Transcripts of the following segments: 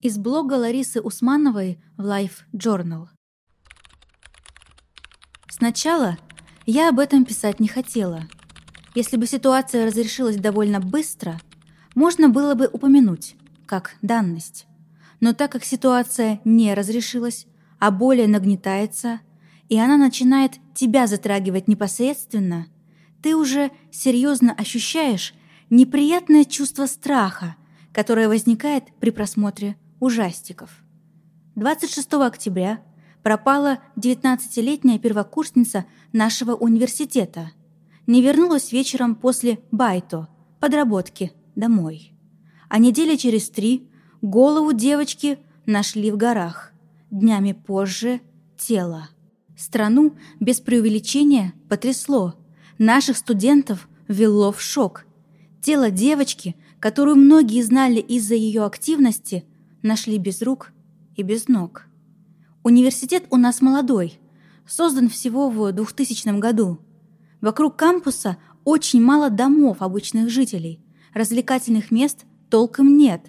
Из блога Ларисы Усмановой в Life Journal. Сначала я об этом писать не хотела. Если бы ситуация разрешилась довольно быстро, можно было бы упомянуть, как данность. Но так как ситуация не разрешилась, а более нагнетается, и она начинает тебя затрагивать непосредственно, ты уже серьезно ощущаешь неприятное чувство страха, которое возникает при просмотре ужастиков. 26 октября пропала 19-летняя первокурсница нашего университета. Не вернулась вечером после байто, подработки, домой. А недели через 3 голову девочки нашли в горах. Днями позже – тело. Страну без преувеличения потрясло. Наших студентов ввело в шок. Тело девочки, которую многие знали из-за ее активности, нашли без рук и без ног. Университет у нас молодой, создан всего в 2000 году. Вокруг кампуса очень мало домов обычных жителей, развлекательных мест толком нет,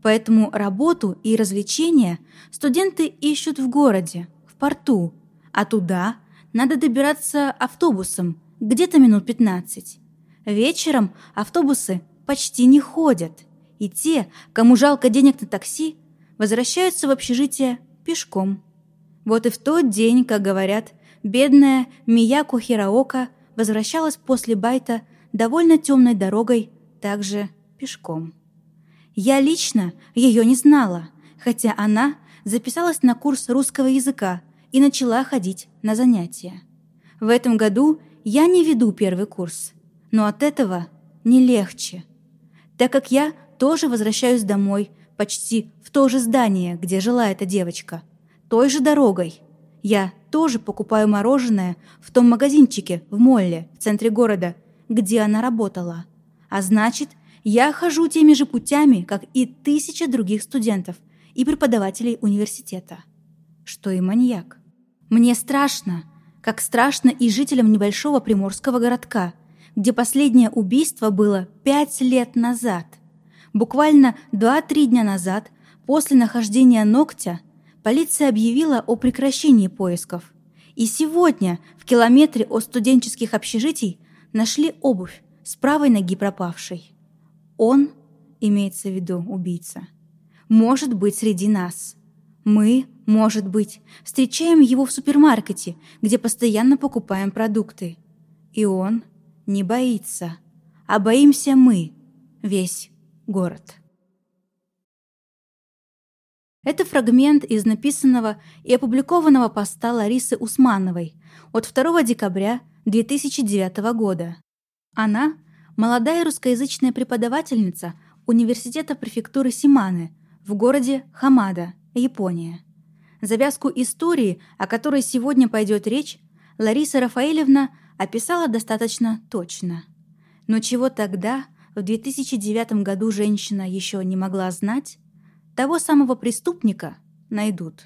поэтому работу и развлечения студенты ищут в городе, в порту, а туда надо добираться автобусом, где-то минут 15. Вечером автобусы почти не ходят, и те, кому жалко денег на такси, возвращаются в общежитие пешком. Вот и в тот день, как говорят, бедная Мияко Хираока возвращалась после байта довольно темной дорогой, также пешком. Я лично ее не знала, хотя она записалась на курс русского языка и начала ходить на занятия. В этом году я не веду первый курс, но от этого не легче, так как я тоже возвращаюсь домой почти в то же здание, где жила эта девочка, той же дорогой. Я тоже покупаю мороженое в том магазинчике в молле в центре города, где она работала. А значит, я хожу теми же путями, как и 1000 других студентов и преподавателей университета. Что и маньяк. Мне страшно, как страшно и жителям небольшого приморского городка, где последнее убийство было 5 лет назад. Буквально 2-3 дня назад, после нахождения ногтя, полиция объявила о прекращении поисков. И сегодня в километре от студенческих общежитий нашли обувь с правой ноги пропавшей. Он, имеется в виду убийца, может быть среди нас. Мы, может быть, встречаем его в супермаркете, где постоянно покупаем продукты. И он не боится, а боимся мы, весь город. Это фрагмент из написанного и опубликованного поста Ларисы Усмановой от 2 декабря 2009 года. Она – молодая русскоязычная преподавательница университета префектуры Симаны в городе Хамада, Япония. Завязку истории, о которой сегодня пойдет речь, Лариса Рафаэлевна описала достаточно точно. Но чего тогда, в 2009 году, женщина еще не могла знать, того самого преступника найдут.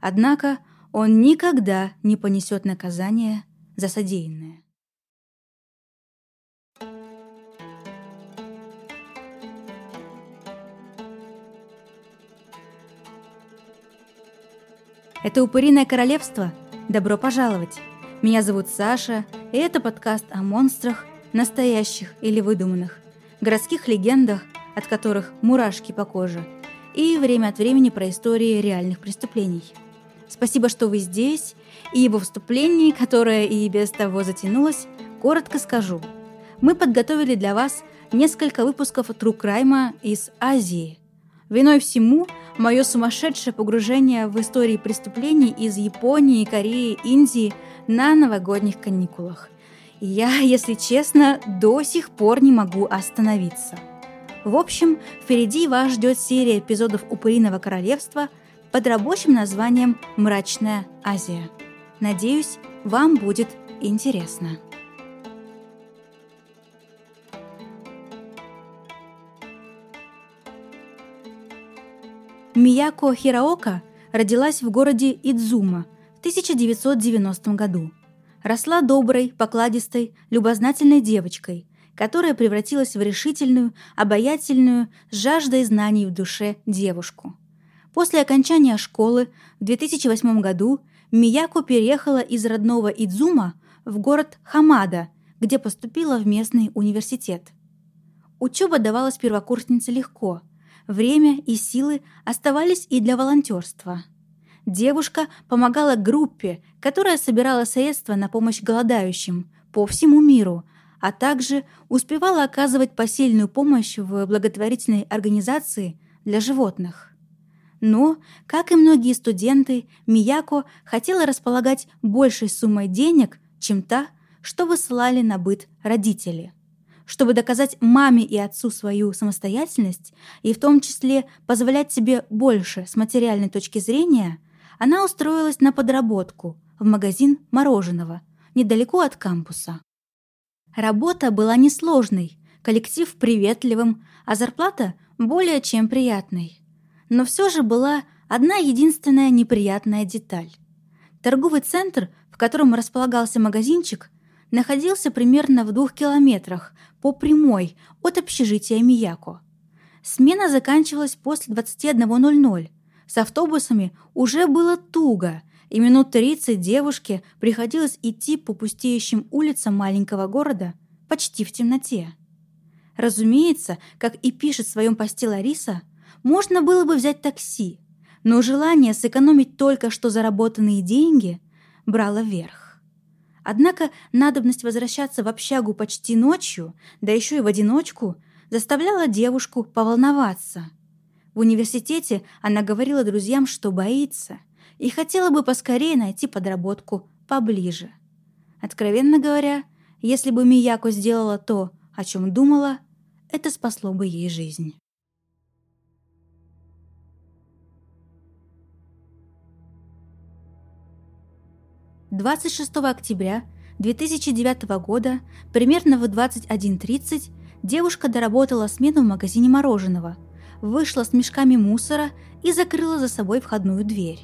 Однако он никогда не понесет наказание за содеянное. Это «Упыриное королевство». Добро пожаловать! Меня зовут Саша, и это подкаст о монстрах, настоящих или выдуманных, городских легендах, от которых мурашки по коже, и время от времени про истории реальных преступлений. Спасибо, что вы здесь, и во вступлении, которое и без того затянулось, коротко скажу. Мы подготовили для вас несколько выпусков True Crime из Азии. Виной всему мое сумасшедшее погружение в истории преступлений из Японии, Кореи, Индии на новогодних каникулах. И я, если честно, до сих пор не могу остановиться. В общем, впереди вас ждет серия эпизодов «Упыриного королевства» под рабочим названием «Мрачная Азия». Надеюсь, вам будет интересно. Мияко Хираока родилась в городе Идзумо в 1990 году. Росла доброй, покладистой, любознательной девочкой, которая превратилась в решительную, обаятельную, с жаждой знаний в душе девушку. После окончания школы в 2008 году Мияко переехала из родного Идзумо в город Хамада, где поступила в местный университет. Учеба давалась первокурснице легко, время и силы оставались и для волонтерства. Девушка помогала группе, которая собирала средства на помощь голодающим по всему миру, а также успевала оказывать посильную помощь в благотворительной организации для животных. Но, как и многие студенты, Мияко хотела располагать большей суммой денег, чем та, что высылали на быт родители. Чтобы доказать маме и отцу свою самостоятельность и в том числе позволять себе больше с материальной точки зрения, она устроилась на подработку в магазин мороженого недалеко от кампуса. Работа была несложной, коллектив приветливым, а зарплата более чем приятной. Но все же была одна единственная неприятная деталь. Торговый центр, в котором располагался магазинчик, находился примерно в 2 километрах по прямой от общежития Мияко. Смена заканчивалась после 21:00. С автобусами уже было туго, и минут 30 девушке приходилось идти по пустеющим улицам маленького города почти в темноте. Разумеется, как и пишет в своем посте Лариса, можно было бы взять такси, но желание сэкономить только что заработанные деньги брало верх. Однако надобность возвращаться в общагу почти ночью, да еще и в одиночку, заставляла девушку поволноваться. В университете она говорила друзьям, что боится, и хотела бы поскорее найти подработку поближе. Откровенно говоря, если бы Мияко сделала то, о чем думала, это спасло бы ей жизнь. С 26 октября 2009 года, примерно в 21:30, девушка доработала смену в магазине мороженого, вышла с мешками мусора и закрыла за собой входную дверь.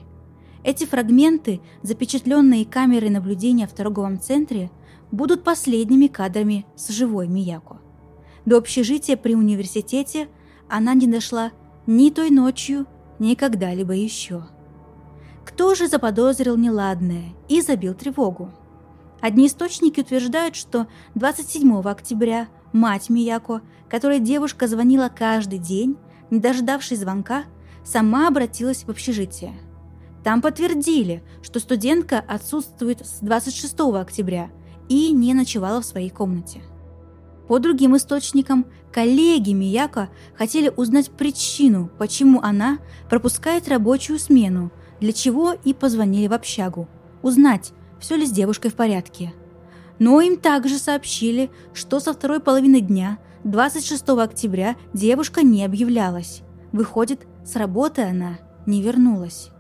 Эти фрагменты, запечатленные камерой наблюдения в торговом центре, будут последними кадрами с живой Мияко. До общежития при университете она не дошла ни той ночью, ни когда-либо еще. Кто же заподозрил неладное и забил тревогу? Одни источники утверждают, что 27 октября мать Мияко, которой девушка звонила каждый день, не дождавшись звонка, сама обратилась в общежитие. Там подтвердили, что студентка отсутствует с 26 октября и не ночевала в своей комнате. По другим источникам, коллеги Мияко хотели узнать причину, почему она пропускает рабочую смену, для чего и позвонили в общагу, узнать, все ли с девушкой в порядке. Но им также сообщили, что со второй половины дня, 26 октября, девушка не объявлялась. Выходит, с работы она не вернулась.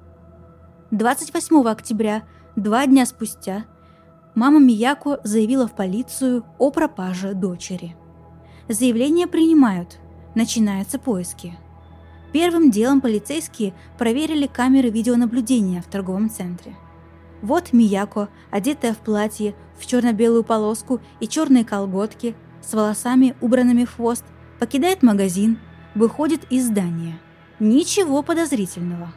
28 октября, 2 дня спустя, мама Мияко заявила в полицию о пропаже дочери. Заявление принимают, начинаются поиски. Первым делом полицейские проверили камеры видеонаблюдения в торговом центре. Вот Мияко, одетая в платье, в черно-белую полоску и черные колготки, с волосами, убранными в хвост, покидает магазин, выходит из здания. Ничего подозрительного.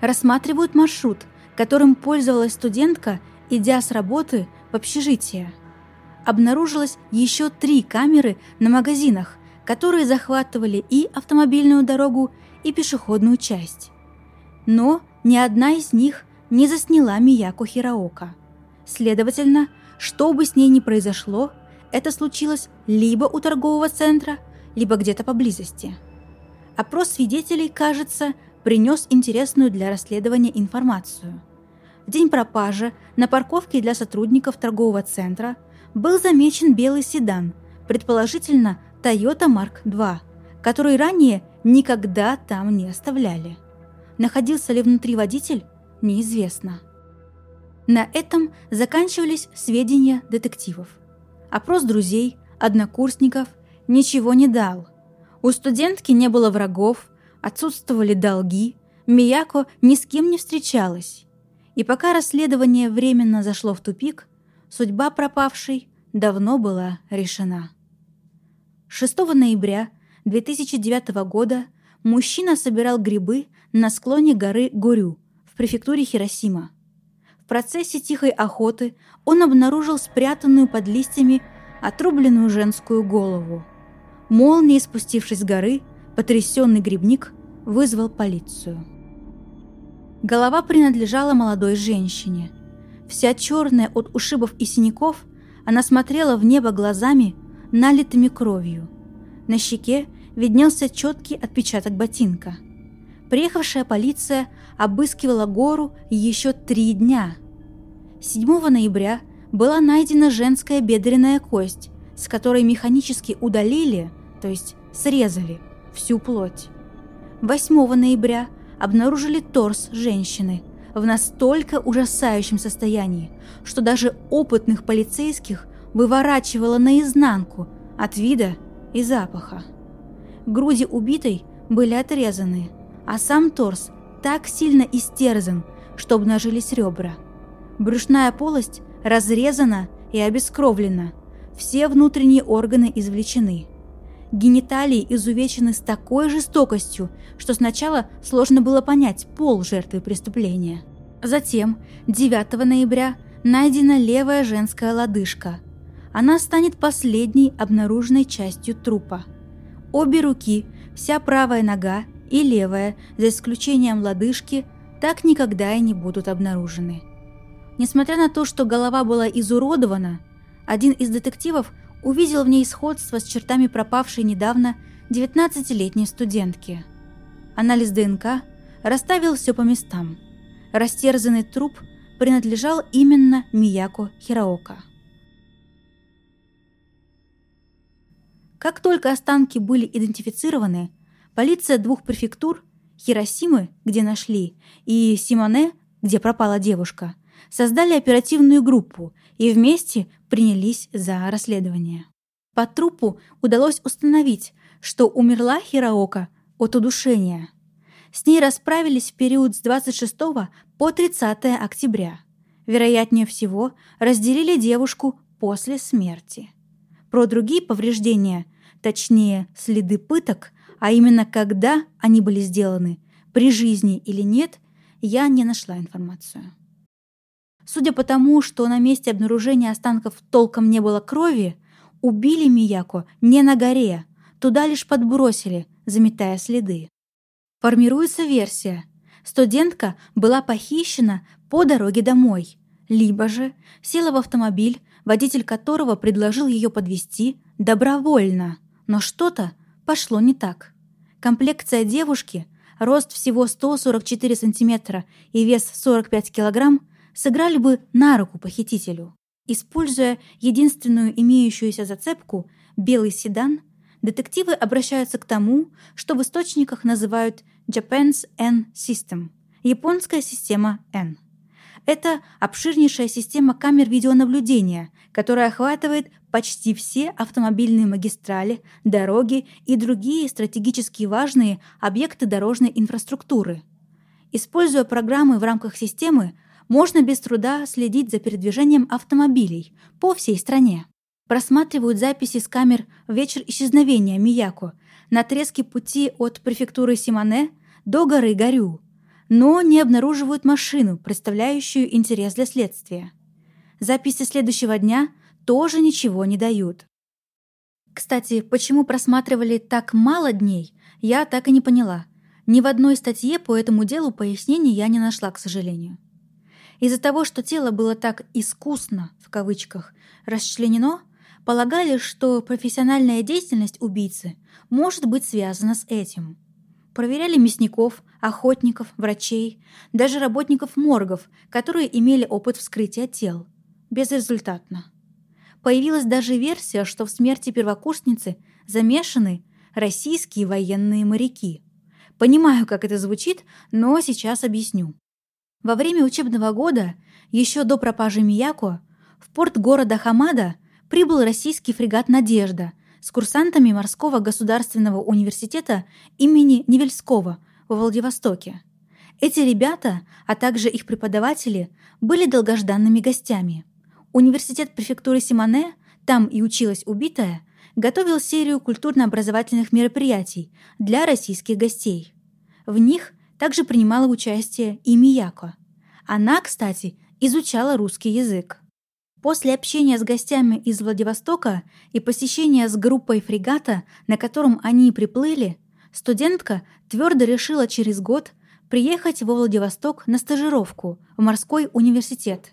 Рассматривают маршрут, которым пользовалась студентка, идя с работы в общежитие. Обнаружилось еще 3 камеры на магазинах, которые захватывали и автомобильную дорогу, и пешеходную часть. Но ни одна из них не засняла Мияко Хираока. Следовательно, что бы с ней ни произошло, это случилось либо у торгового центра, либо где-то поблизости. Опрос свидетелей, кажется, принес интересную для расследования информацию. В день пропажи на парковке для сотрудников торгового центра был замечен белый седан, предположительно, Toyota Mark II, который ранее никогда там не оставляли. Находился ли внутри водитель, неизвестно. На этом заканчивались сведения детективов. Опрос друзей, однокурсников ничего не дал. У студентки не было врагов, отсутствовали долги, Мияко ни с кем не встречалась. И пока расследование временно зашло в тупик, судьба пропавшей давно была решена. 6 ноября 2009 года мужчина собирал грибы на склоне горы Горю в префектуре Хиросима. В процессе тихой охоты он обнаружил спрятанную под листьями отрубленную женскую голову. Молнией спустившись с горы, потрясенный грибник вызвал полицию. Голова принадлежала молодой женщине. Вся черная от ушибов и синяков, она смотрела в небо глазами, налитыми кровью. На щеке виднелся четкий отпечаток ботинка. Приехавшая полиция обыскивала гору еще 3 дня. 7 ноября была найдена женская бедренная кость, с которой механически удалили, то есть срезали, всю плоть. 8 ноября обнаружили торс женщины в настолько ужасающем состоянии, что даже опытных полицейских выворачивало наизнанку от вида и запаха. Груди убитой были отрезаны, а сам торс так сильно истерзан, что обнажились ребра. Брюшная полость разрезана и обескровлена, все внутренние органы извлечены. Гениталии изувечены с такой жестокостью, что сначала сложно было понять пол жертвы преступления. Затем, 9 ноября, найдена левая женская лодыжка. Она станет последней обнаруженной частью трупа. Обе руки, вся правая нога и левая, за исключением лодыжки, так никогда и не будут обнаружены. Несмотря на то, что голова была изуродована, один из детективов увидел в ней сходство с чертами пропавшей недавно 19-летней студентки. Анализ ДНК расставил все по местам. Растерзанный труп принадлежал именно Мияко Хираока. Как только останки были идентифицированы, полиция 2 префектур – Хиросимы, где нашли, и Симаны, где пропала девушка – создали оперативную группу и вместе принялись за расследование. По трупу удалось установить, что умерла Хираока от удушения. С ней расправились в период с 26 по 30 октября. Вероятнее всего, разделили девушку после смерти. Про другие повреждения, точнее следы пыток, а именно когда они были сделаны, при жизни или нет, я не нашла информацию. Судя по тому, что на месте обнаружения останков толком не было крови, убили Мияко не на горе, туда лишь подбросили, заметая следы. Формируется версия: студентка была похищена по дороге домой, либо же села в автомобиль, водитель которого предложил ее подвезти добровольно, но что-то пошло не так. Комплекция девушки, рост всего 144 см и вес 45 кг, сыграли бы на руку похитителю. Используя единственную имеющуюся зацепку – белый седан, детективы обращаются к тому, что в источниках называют Japan's N-System – японская система N. Это обширнейшая система камер видеонаблюдения, которая охватывает почти все автомобильные магистрали, дороги и другие стратегически важные объекты дорожной инфраструктуры. Используя программы в рамках системы, можно без труда следить за передвижением автомобилей по всей стране. Просматривают записи с камер в вечер исчезновения Мияко на отрезке пути от префектуры Симане до горы Горю, но не обнаруживают машину, представляющую интерес для следствия. Записи следующего дня тоже ничего не дают. Кстати, почему просматривали так мало дней, я так и не поняла. Ни в одной статье по этому делу пояснений я не нашла, к сожалению. Из-за того, что тело было так «искусно» в кавычках расчленено, полагали, что профессиональная деятельность убийцы может быть связана с этим. Проверяли мясников, охотников, врачей, даже работников моргов, которые имели опыт вскрытия тел. Безрезультатно. Появилась даже версия, что в смерти первокурсницы замешаны российские военные моряки. Понимаю, как это звучит, но сейчас объясню. Во время учебного года, еще до пропажи Мияко, в порт города Хамада прибыл российский фрегат «Надежда» с курсантами Морского государственного университета имени Невельского во Владивостоке. Эти ребята, а также их преподаватели, были долгожданными гостями. Университет префектуры Симане, там и училась убитая, готовил серию культурно-образовательных мероприятий для российских гостей. В них Также принимала участие и Мияко. Она, кстати, изучала русский язык. После общения с гостями из Владивостока и посещения с группой фрегата, на котором они приплыли, студентка твердо решила через год приехать во Владивосток на стажировку в Морской университет.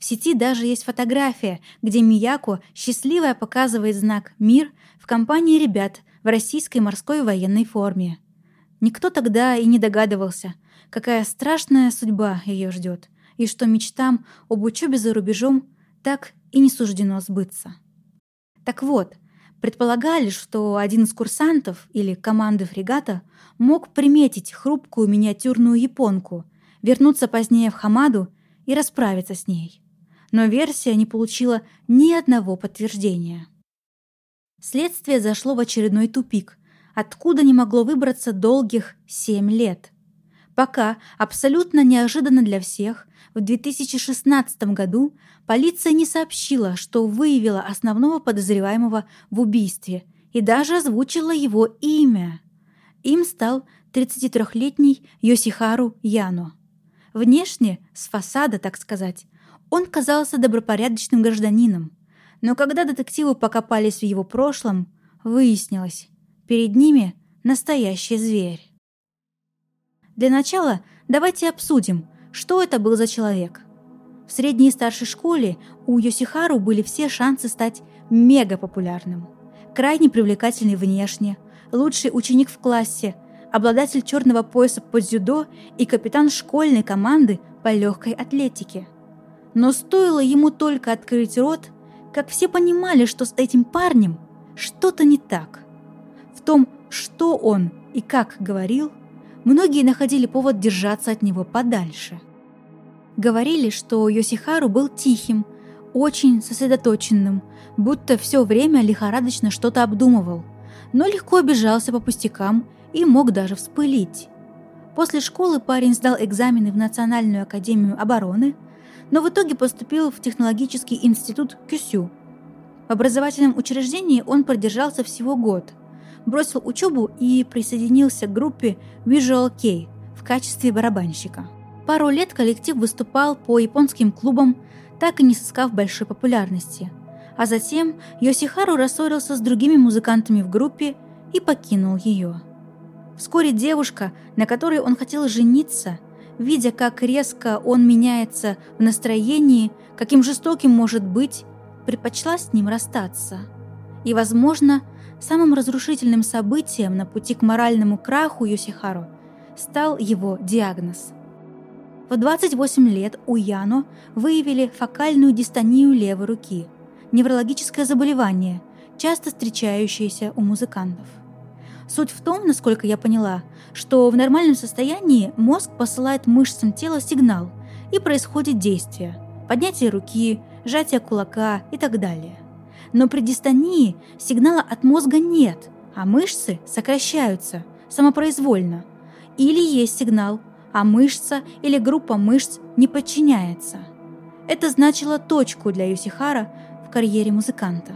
В сети даже есть фотография, где Мияко счастливая показывает знак «Мир» в компании ребят в российской морской военной форме. Никто тогда и не догадывался, какая страшная судьба ее ждет, и что мечтам об учебе за рубежом так и не суждено сбыться. Так вот, предполагали, что один из курсантов или команды фрегата мог приметить хрупкую миниатюрную японку, вернуться позднее в Хамаду и расправиться с ней. Но версия не получила ни одного подтверждения. Следствие зашло в очередной тупик, откуда не могло выбраться долгих 7 лет. Пока, абсолютно неожиданно для всех, в 2016 году полиция не сообщила, что выявила основного подозреваемого в убийстве и даже озвучила его имя. Им стал 33-летний Ёсихару Яно. Внешне, с фасада, так сказать, он казался добропорядочным гражданином. Но когда детективы покопались в его прошлом, выяснилось, перед ними настоящий зверь. Для начала давайте обсудим, что это был за человек. В средней и старшей школе у Ёсихару были все шансы стать мегапопулярным. Крайне привлекательный внешне, лучший ученик в классе, обладатель черного пояса по дзюдо и капитан школьной команды по легкой атлетике. Но стоило ему только открыть рот, как все понимали, что с этим парнем что-то не так. В том, что он и как говорил, многие находили повод держаться от него подальше. Говорили, что Ёсихару был тихим, очень сосредоточенным, будто все время лихорадочно что-то обдумывал, но легко обижался по пустякам и мог даже вспылить. После школы парень сдал экзамены в Национальную академию обороны, но в итоге поступил в технологический институт Кюсю. В образовательном учреждении он продержался всего год, бросил учебу и присоединился к группе Visual K в качестве барабанщика. Пару лет коллектив выступал по японским клубам, так и не сыскав большой популярности. А затем Ёсихару рассорился с другими музыкантами в группе и покинул ее. Вскоре девушка, на которой он хотел жениться, видя, как резко он меняется в настроении, каким жестоким может быть, предпочла с ним расстаться. И, возможно, самым разрушительным событием на пути к моральному краху Ёсихару стал его диагноз. В 28 лет у Яно выявили фокальную дистонию левой руки, неврологическое заболевание, часто встречающееся у музыкантов. Суть в том, насколько я поняла, что в нормальном состоянии мозг посылает мышцам тела сигнал, и происходит действие – поднятие руки, сжатие кулака и так далее. Но при дистонии сигнала от мозга нет, а мышцы сокращаются самопроизвольно. Или есть сигнал, а мышца или группа мышц не подчиняется. Это значило точку для Ёсихару в карьере музыканта.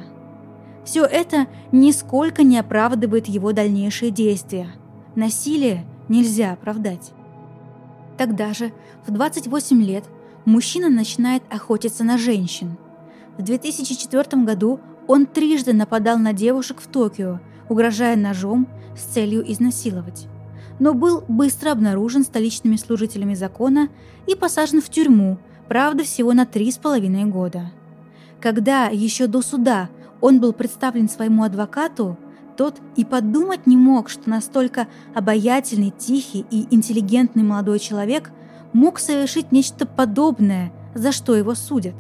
Все это нисколько не оправдывает его дальнейшие действия. Насилие нельзя оправдать. Тогда же, в 28 лет, мужчина начинает охотиться на женщин. В 2004 году он трижды нападал на девушек в Токио, угрожая ножом с целью изнасиловать. Но был быстро обнаружен столичными служителями закона и посажен в тюрьму, правда, всего на 3,5 года. Когда еще до суда он был представлен своему адвокату, тот и подумать не мог, что настолько обаятельный, тихий и интеллигентный молодой человек мог совершить нечто подобное, за что его судят.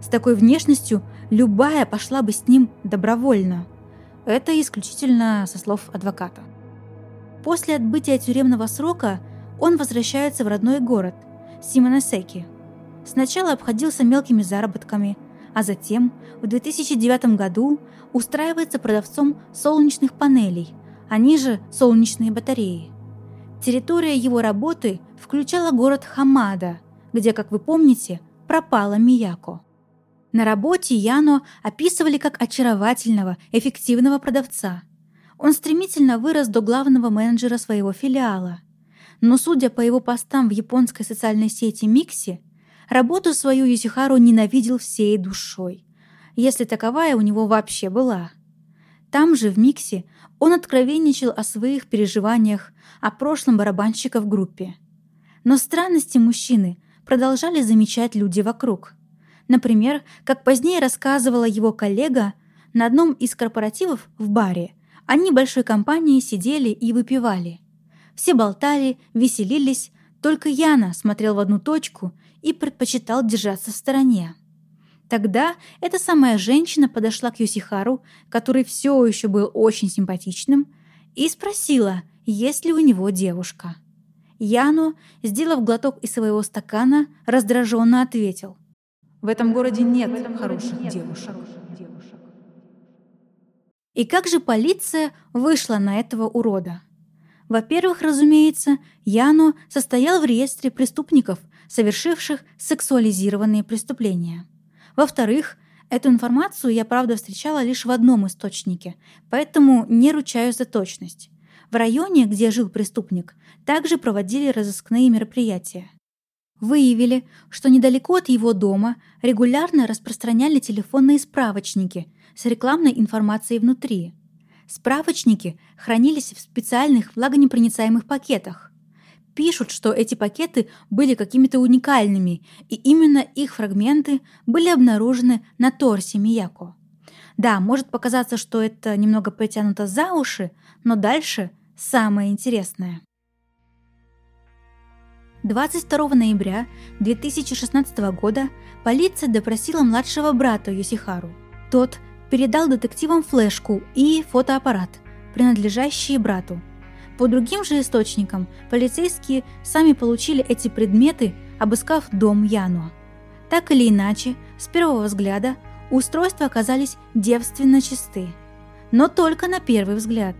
С такой внешностью любая пошла бы с ним добровольно. Это исключительно со слов адвоката. После отбытия тюремного срока он возвращается в родной город Симоносеки. Сначала обходился мелкими заработками, а затем в 2009 году устраивается продавцом солнечных панелей, они же солнечные батареи. Территория его работы включала город Хамада, где, как вы помните, пропала Мияко. На работе Яно описывали как очаровательного, эффективного продавца. Он стремительно вырос до главного менеджера своего филиала. но, судя по его постам в японской социальной сети Mixi, работу свою Ёсихару ненавидел всей душой, если таковая у него вообще была. Там же, в Mixi, он откровенничал о своих переживаниях, о прошлом барабанщика в группе. Но странности мужчины продолжали замечать люди вокруг. Например, как позднее рассказывала его коллега, на одном из корпоративов в баре они большой компанией сидели и выпивали. Все болтали, веселились, только Яно смотрел в одну точку и предпочитал держаться в стороне. Тогда эта самая женщина подошла к Ёсихару, который все еще был очень симпатичным, и спросила, есть ли у него девушка. Яно, сделав глоток из своего стакана, раздраженно ответил: «В этом городе нет хороших девушек». И как же полиция вышла на этого урода? Во-первых, разумеется, Яно состоял в реестре преступников, совершивших сексуализированные преступления. Во-вторых, эту информацию я, правда, встречала лишь в одном источнике, поэтому не ручаюсь за точность. В районе, где жил преступник, также проводили разыскные мероприятия. Выявили, что недалеко от его дома регулярно распространяли телефонные справочники с рекламной информацией внутри. Справочники хранились в специальных влагонепроницаемых пакетах. Пишут, что эти пакеты были какими-то уникальными, и именно их фрагменты были обнаружены на торсе Мияко. Да, может показаться, что это немного притянуто за уши, но дальше самое интересное. 22 ноября 2016 года полиция допросила младшего брата Ёсихару. Тот передал детективам флешку и фотоаппарат, принадлежащие брату. По другим же источникам полицейские сами получили эти предметы, обыскав дом Яно. Так или иначе, с первого взгляда устройства оказались девственно чисты. Но только на первый взгляд.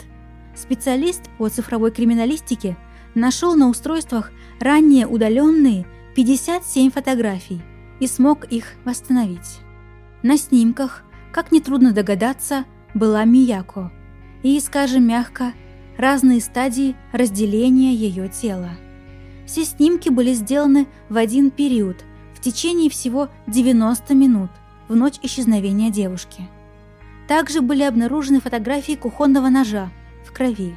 Специалист по цифровой криминалистике нашел на устройствах ранее удаленные 57 фотографий и смог их восстановить. На снимках, как нетрудно догадаться, была Мияко и, скажем мягко, разные стадии разделения ее тела. Все снимки были сделаны в один период, в течение всего 90 минут, в ночь исчезновения девушки. Также были обнаружены фотографии кухонного ножа в крови.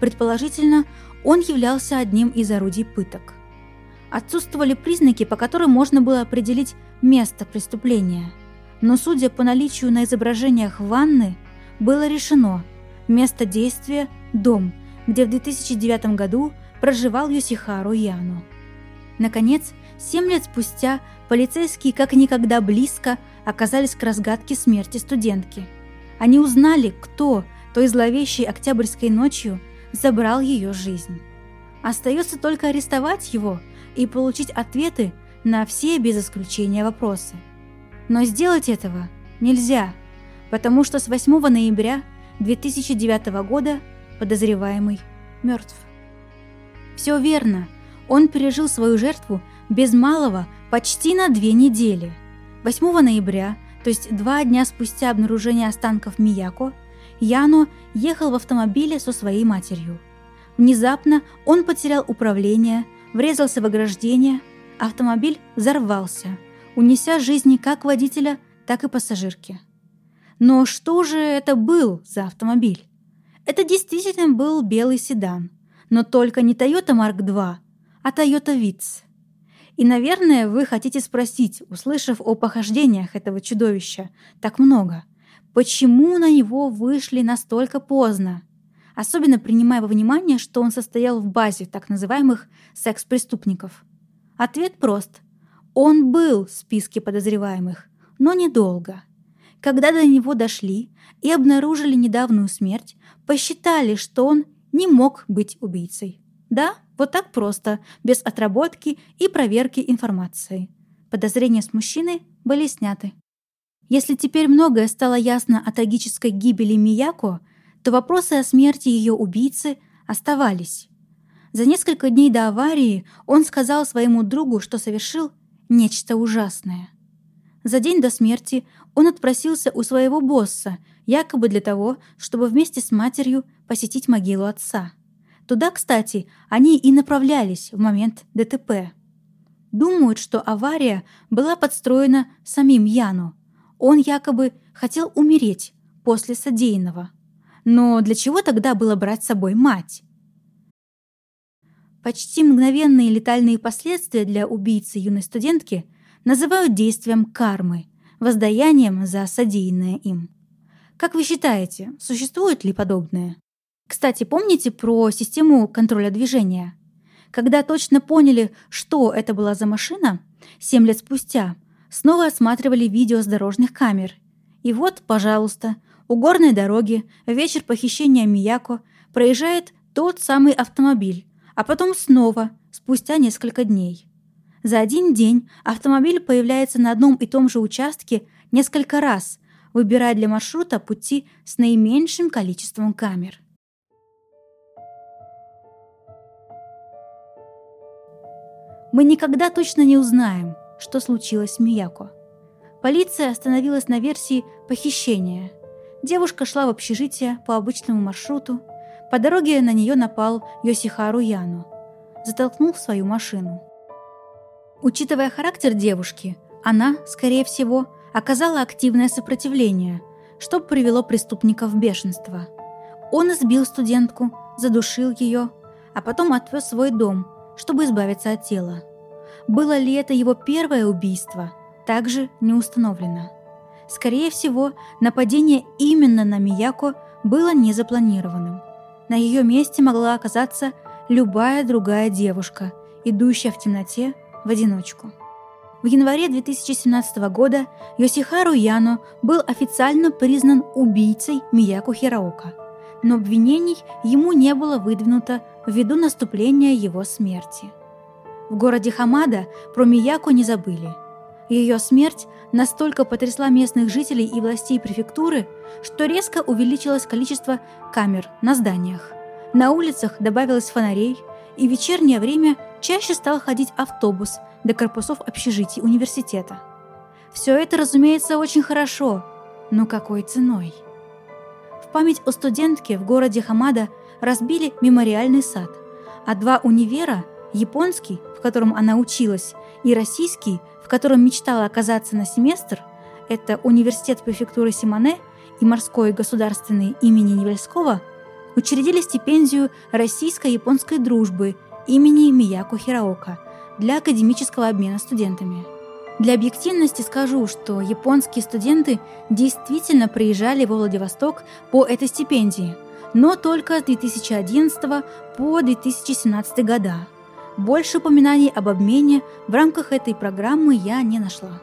Предположительно, он являлся одним из орудий пыток. Отсутствовали признаки, по которым можно было определить место преступления. Но, судя по наличию на изображениях ванны, было решено: место действия – дом, где в 2009 году проживал Ёсихару Яно. Наконец, 7 лет спустя полицейские как никогда близко оказались к разгадке смерти студентки. Они узнали, кто той зловещей октябрьской ночью забрал ее жизнь. Остается только арестовать его и получить ответы на все без исключения вопросы. Но сделать этого нельзя, потому что с 8 ноября 2009 года подозреваемый мертв. Все верно, он пережил свою жертву без малого почти на 2 недели. 8 ноября, то есть 2 дня спустя обнаружения останков Мияко, Яно ехал в автомобиле со своей матерью. Внезапно он потерял управление, врезался в ограждение, автомобиль взорвался, унеся жизни как водителя, так и пассажирки. Но что же это был за автомобиль? Это действительно был белый седан, но только не Toyota Mark II, а Toyota Vitz. И, наверное, вы хотите спросить, услышав о похождениях этого чудовища так много, почему на него вышли настолько поздно, особенно принимая во внимание, что он состоял в базе так называемых секс-преступников. Ответ прост. Он был в списке подозреваемых, но недолго. Когда до него дошли и обнаружили недавнюю смерть, посчитали, что он не мог быть убийцей. Да, вот так просто, без отработки и проверки информации. Подозрения с мужчины были сняты. Если теперь многое стало ясно о трагической гибели Мияко, то вопросы о смерти ее убийцы оставались. За несколько дней до аварии он сказал своему другу, что совершил нечто ужасное. За день до смерти он отпросился у своего босса, якобы для того, чтобы вместе с матерью посетить могилу отца. Туда, кстати, они и направлялись в момент ДТП. Думают, что авария была подстроена самим Яно. Он якобы хотел умереть после содеянного. Но для чего тогда было брать с собой мать? Почти мгновенные летальные последствия для убийцы юной студентки называют действием кармы, воздаянием за содеянное им. Как вы считаете, существует ли подобное? Кстати, помните про систему контроля движения? Когда точно поняли, что это была за машина, 7 лет спустя снова осматривали видео с дорожных камер. И вот, пожалуйста, у горной дороги в вечер похищения Мияко проезжает тот самый автомобиль, а потом снова, спустя несколько дней. За один день автомобиль появляется на одном и том же участке несколько раз, выбирая для маршрута пути с наименьшим количеством камер. Мы никогда точно не узнаем, что случилось с Мияко. Полиция остановилась на версии похищения. Девушка шла в общежитие по обычному маршруту. По дороге на нее напал Ёсихару Яно. Затолкнул в свою машину. Учитывая характер девушки, она, скорее всего, оказала активное сопротивление, что привело преступника в бешенство. Он избил студентку, задушил ее, а потом отвез в свой дом, чтобы избавиться от тела. Было ли это его первое убийство, также не установлено. Скорее всего, нападение именно на Мияко было незапланированным. На ее месте могла оказаться любая другая девушка, идущая в темноте в одиночку. В январе 2017 года Ёсихару Яно был официально признан убийцей Мияко Хираока, но обвинений ему не было выдвинуто ввиду наступления его смерти. В городе Хамада про Мияко не забыли. Ее смерть настолько потрясла местных жителей и властей префектуры, что резко увеличилось количество камер на зданиях. На улицах добавилось фонарей, и в вечернее время чаще стал ходить автобус до корпусов общежитий университета. Все это, разумеется, очень хорошо, но какой ценой? В память о студентке в городе Хамада разбили мемориальный сад, а два универа, японский, в котором она училась, и российский, в котором мечтала оказаться на семестр, это университет префектуры Симаны и Морской государственный имени Невельского, учредили стипендию Российско-японской дружбы имени Мияко Хираока для академического обмена студентами. Для объективности скажу, что японские студенты действительно приезжали во Владивосток по этой стипендии, но только с 2011 по 2017 года. Больше упоминаний об обмене в рамках этой программы я не нашла.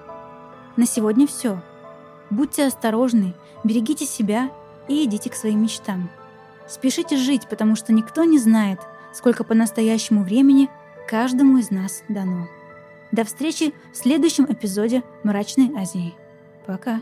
На сегодня все. Будьте осторожны, берегите себя и идите к своим мечтам. Спешите жить, потому что никто не знает, сколько по-настоящему времени каждому из нас дано. До встречи в следующем эпизоде «Мрачной Азии». Пока!